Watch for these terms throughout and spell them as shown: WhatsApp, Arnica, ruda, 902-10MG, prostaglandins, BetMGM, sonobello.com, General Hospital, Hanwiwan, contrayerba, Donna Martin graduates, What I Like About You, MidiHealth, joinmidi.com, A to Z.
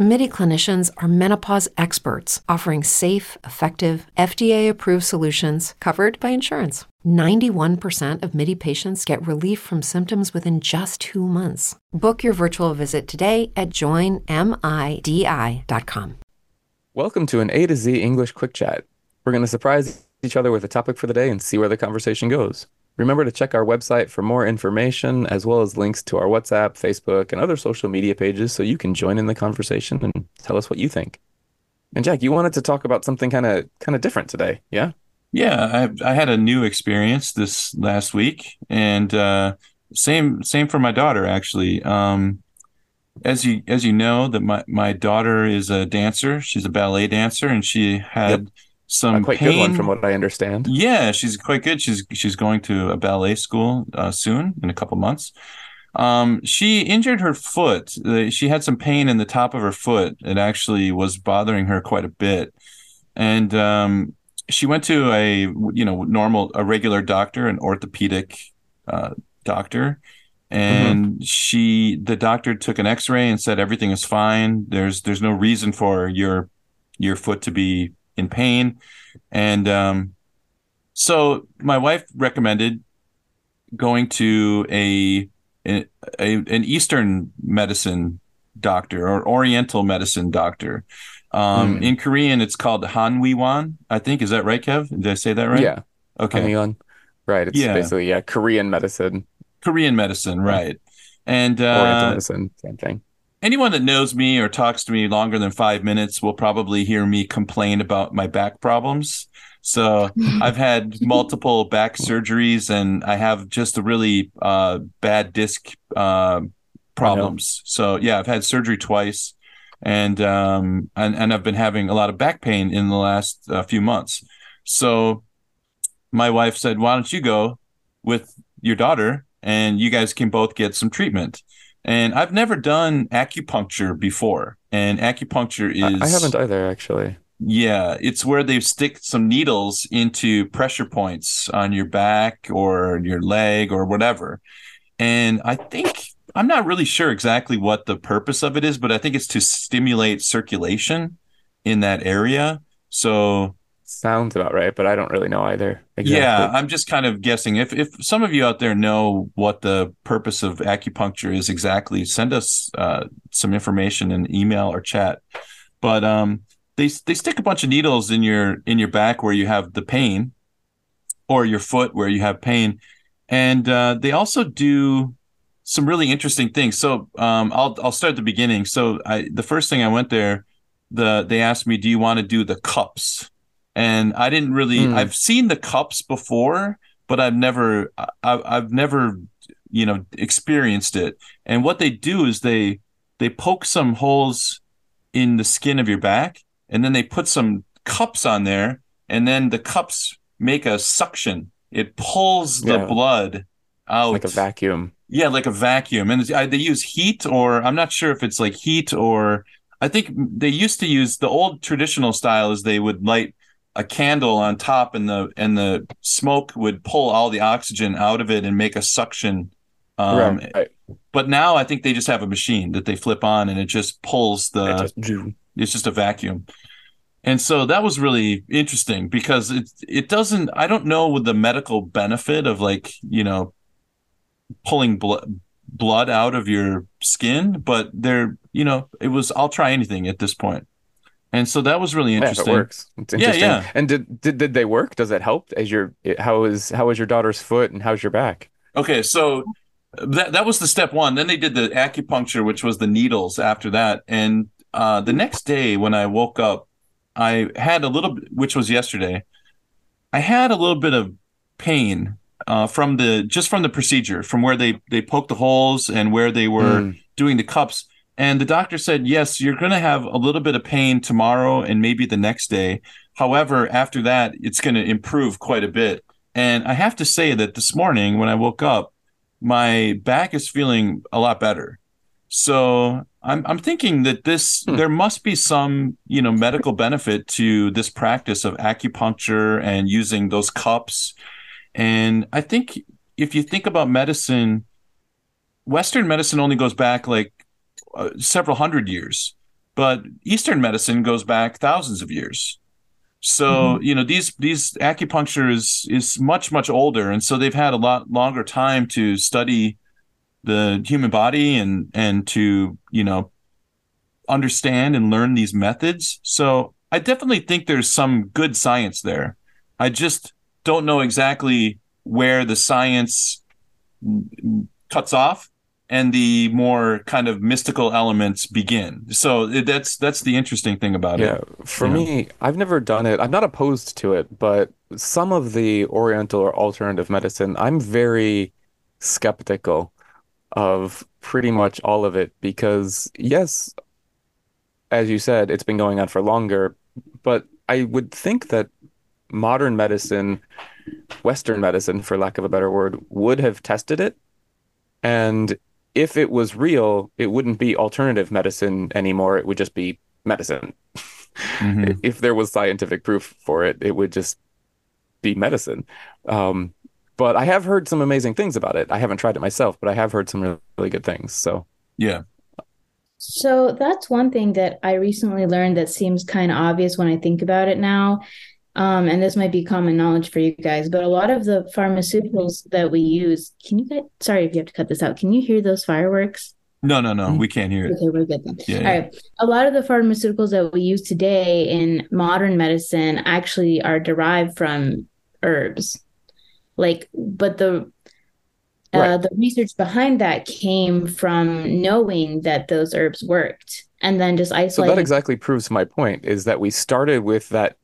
MIDI clinicians are menopause experts offering safe, effective, FDA-approved solutions covered by insurance. 91% of MIDI patients get relief from symptoms within just 2 months. Book your virtual visit today at joinmidi.com. Welcome to an A to Z English Quick Chat. We're going to surprise each other with a topic for the day and see where the conversation goes. Remember to check our website for more information, as well as links to our WhatsApp, Facebook, and other social media pages so you can join in the conversation and tell us what you think. And Jack, you wanted to talk about something kind of different today, yeah? Yeah, I had a new experience this last week, and same for my daughter, actually. As you know, that my daughter is a dancer. She's a ballet dancer, and she had... Yep. Some quite pain. Good one, from what I understand. Yeah, she's quite good. She's going to a ballet school soon, in a couple months. She injured her foot. She had some pain in the top of her foot. It actually was bothering her quite a bit, and she went to a regular doctor, an orthopedic doctor, and mm-hmm. The doctor took an X-ray and said everything is fine. There's no reason for your foot to be in pain. And so my wife recommended going to an Eastern medicine doctor or Oriental medicine doctor. In Korean, it's called Hanwiwan, I think. Is that right, Kev? Did I say that right? Yeah. Okay. Hanwiwan. Right. It's basically Korean medicine. Korean medicine, right. And Oriental medicine, same thing. Anyone that knows me or talks to me longer than 5 minutes will probably hear me complain about my back problems. So I've had multiple back surgeries, and I have just a really bad disc problems. So I've had surgery twice, and I've been having a lot of back pain in the last few months. So my wife said, "Why don't you go with your daughter, and you guys can both get some treatment?" And I've never done acupuncture before. And acupuncture is... I haven't either, actually. Yeah, it's where they stick some needles into pressure points on your back or your leg or whatever. And I think... I'm not really sure exactly what the purpose of it is, but I think it's to stimulate circulation in that area. So... Sounds about right, but I don't really know either. Exactly. Yeah, I'm just kind of guessing. If some of you out there know what the purpose of acupuncture is exactly, send us some information in email or chat. But they stick a bunch of needles in your back where you have the pain, or your foot where you have pain, and they also do some really interesting things. So I'll start at the beginning. So the first thing I went there, they asked me, "Do you want to do the cups?" And I didn't really. I've seen the cups before, but I've never, experienced it. And what they do is they poke some holes in the skin of your back, and then they put some cups on there, and then the cups make a suction. It pulls the blood out like a vacuum. Yeah, like a vacuum. And they use heat, or I'm not sure if it's like heat, or I think they used to use the old traditional style is they would light a candle on top, and the smoke would pull all the oxygen out of it and make a suction. Right. But now I think they just have a machine that they flip on, and it just pulls it's just a vacuum. And so that was really interesting because it doesn't, I don't know the medical benefit of pulling blood out of your skin, but it was, I'll try anything at this point. And so that was really interesting. Yeah, it works. It's interesting. Yeah, yeah. And did they work? Does it help? How is your daughter's foot, and how's your back? Okay, so that was the step one. Then they did the acupuncture, which was the needles after that. And the next day when I woke up, I had a little bit, which was yesterday, I had a little bit of pain from the procedure, from where they poked the holes and where they were doing the cups. And the doctor said, yes, you're going to have a little bit of pain tomorrow and maybe the next day. However, after that, it's going to improve quite a bit. And I have to say that this morning when I woke up, my back is feeling a lot better. So I'm thinking that this there must be some, you know, medical benefit to this practice of acupuncture and using those cups. And I think if you think about medicine, Western medicine only goes back like several hundred years, but Eastern medicine goes back thousands of years. So, you know, these acupuncture is much, much older. And so they've had a lot longer time to study the human body and to, you know, understand and learn these methods. So I definitely think there's some good science there. I just don't know exactly where the science cuts off and the more kind of mystical elements begin. So that's the interesting thing about it. Yeah, for me, I've never done it. I'm not opposed to it, but some of the Oriental or alternative medicine, I'm very skeptical of pretty much all of it because, yes, as you said, it's been going on for longer, but I would think that modern medicine, Western medicine, for lack of a better word, would have tested it. And if it was real, it wouldn't be alternative medicine anymore. It would just be medicine. If there was scientific proof for it, it would just be medicine. But I have heard some amazing things about it. I haven't tried it myself, but I have heard some really, really good things. So, yeah. So that's one thing that I recently learned that seems kind of obvious when I think about it now. And this might be common knowledge for you guys, but a lot of the pharmaceuticals that we use, can you get, sorry if you have to cut this out, can you hear those fireworks? No, we can't hear it. Okay, we're good then. All right. A lot of the pharmaceuticals that we use today in modern medicine actually are derived from herbs. Like, but the research behind that came from knowing that those herbs worked and then just isolating. So that exactly proves my point, is that we started with that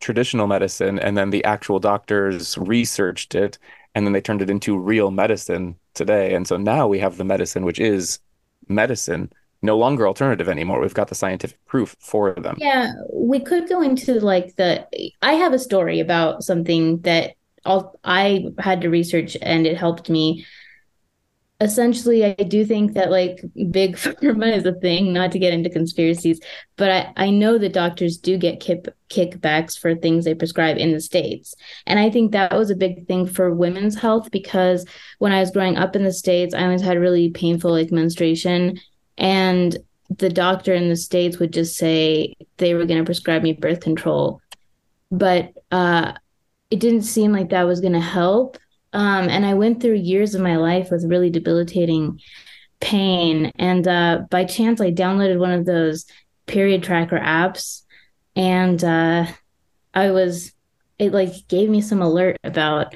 traditional medicine and then the actual doctors researched it and then they turned it into real medicine today. And so now we have the medicine, which is medicine, no longer alternative anymore. We've got the scientific proof for them. Yeah, we could go into like I have a story about something that I had to research and it helped me. Essentially, I do think that like big pharma is a thing, not to get into conspiracies, but I know that doctors do get kickbacks for things they prescribe in the States. And I think that was a big thing for women's health, because when I was growing up in the States, I always had really painful like menstruation, and the doctor in the States would just say they were going to prescribe me birth control. But it didn't seem like that was going to help. And I went through years of my life with really debilitating pain. And by chance, I downloaded one of those period tracker apps, and it like gave me some alert about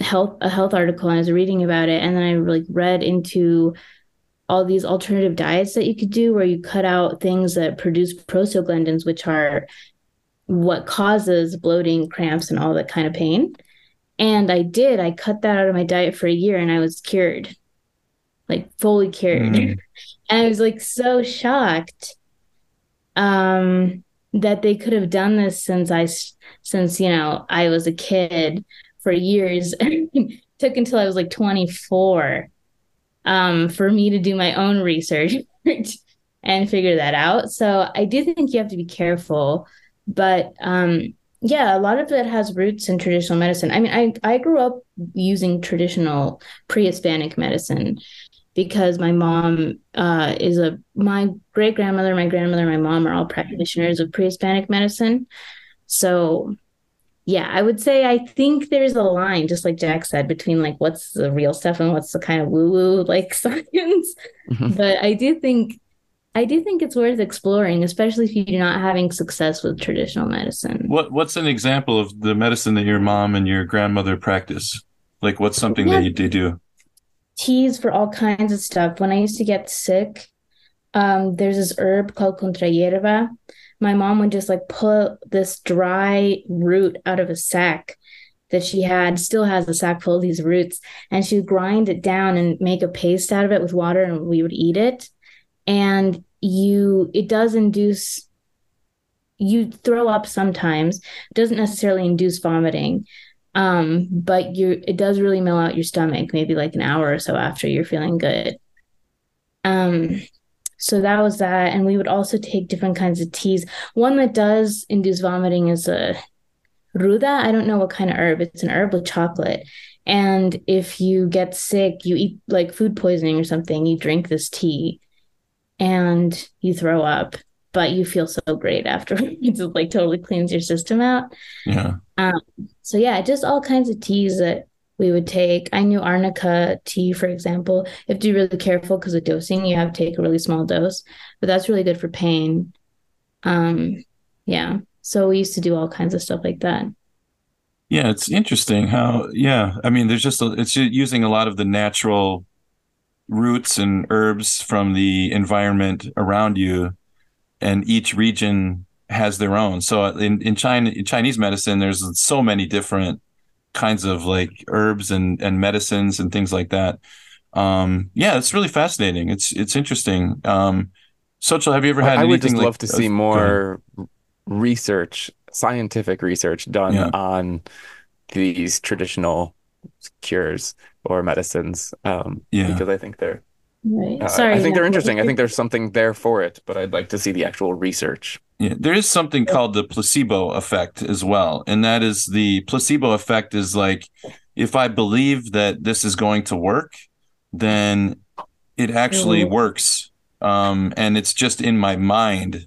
a health article. And I was reading about it, and then I like read into all these alternative diets that you could do where you cut out things that produce prostaglandins, which are what causes bloating, cramps, and all that kind of pain. And I cut that out of my diet for a year, and I was cured, like fully cured. And I was like so shocked that they could have done this since, you know, I was a kid for years. It took until I was like 24 for me to do my own research and figure that out. So I do think you have to be careful, but, yeah, a lot of it has roots in traditional medicine. I mean, I grew up using traditional pre-Hispanic medicine because my mom my great-grandmother, my grandmother, my mom are all practitioners of pre-Hispanic medicine. So, yeah, I would say I think there's a line, just like Jack said, between like what's the real stuff and what's the kind of woo-woo like science. But I do think it's worth exploring, especially if you're not having success with traditional medicine. What's an example of the medicine that your mom and your grandmother practice? Like, what's something that they do? Teas for all kinds of stuff. When I used to get sick, there's this herb called contrayerba. My mom would just like pull this dry root out of a sack that she had, still has a sack full of these roots, and she would grind it down and make a paste out of it with water, and we would eat it. And you throw up sometimes. It doesn't necessarily induce vomiting, but it does really mill out your stomach, maybe like an hour or so after you're feeling good. So that was that. And we would also take different kinds of teas. One that does induce vomiting is a ruda. I don't know what kind of herb. It's an herb with chocolate. And if you get sick, you eat like food poisoning or something, you drink this tea and you throw up, but you feel so great afterwards. It like totally cleans your system out. Yeah. So yeah, just all kinds of teas that we would take. I knew Arnica tea, for example. You have to be really careful because of dosing. You have to take a really small dose, but that's really good for pain. Yeah. So we used to do all kinds of stuff like that. Yeah. It's interesting how, yeah. I mean, there's just, it's using a lot of the natural roots and herbs from the environment around you, and each region has their own. So in Chinese medicine, there's so many different kinds of like herbs and medicines and things like that. Yeah, it's really fascinating. It's interesting. Sochal, have you ever had anything like... I would just love to see more research, scientific research done on these traditional cures or medicines, because I think they're... Right. I think they're interesting. I think there's something there for it, but I'd like to see the actual research. Yeah, there is something called the placebo effect as well. And that is, the placebo effect is like, if I believe that this is going to work, then it actually works. And it's just in my mind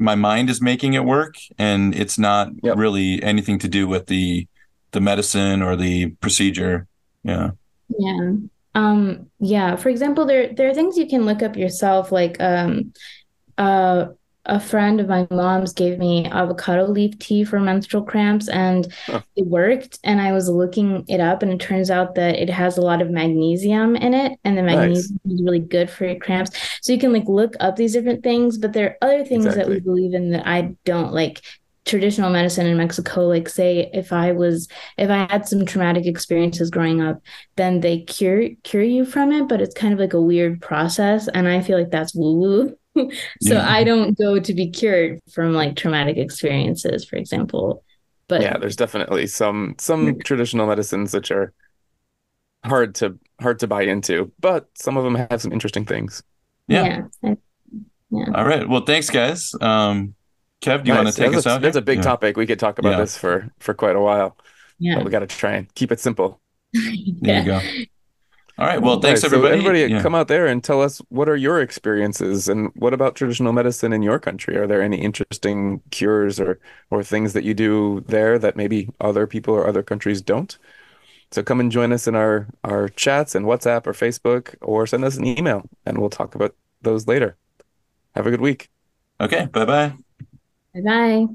my mind is making it work, and it's not really anything to do with the medicine or the procedure. Yeah. Yeah. For example, there are things you can look up yourself. Like, a friend of my mom's gave me avocado leaf tea for menstrual cramps, and it worked. And I was looking it up, and it turns out that it has a lot of magnesium in it, and the magnesium is really good for your cramps. So you can like look up these different things, but there are other things that we believe in that I don't like. Traditional medicine in Mexico, like say if I had some traumatic experiences growing up, then they cure you from it, but it's kind of like a weird process, and I feel like that's woo woo. So I don't go to be cured from like traumatic experiences, for example. But yeah, there's definitely some traditional medicines which are hard to buy into, but some of them have some interesting things. All right, well, thanks guys. Kev, do you want to take us out? That's a big topic. We could talk about this for quite a while. Yeah. But we got to try and keep it simple. There you go. All right. Well, thanks, everybody. So everybody come out there and tell us, what are your experiences, and what about traditional medicine in your country? Are there any interesting cures or things that you do there that maybe other people or other countries don't? So come and join us in our chats and WhatsApp or Facebook, or send us an email, and we'll talk about those later. Have a good week. Okay. Bye-bye. Bye-bye.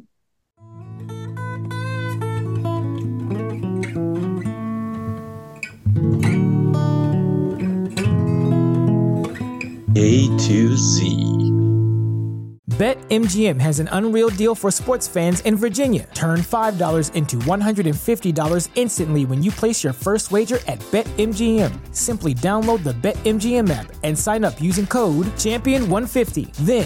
A to Z. BetMGM has an unreal deal for sports fans in Virginia. Turn $5 into $150 instantly when you place your first wager at BetMGM. Simply download the BetMGM app and sign up using code CHAMPION150. Then,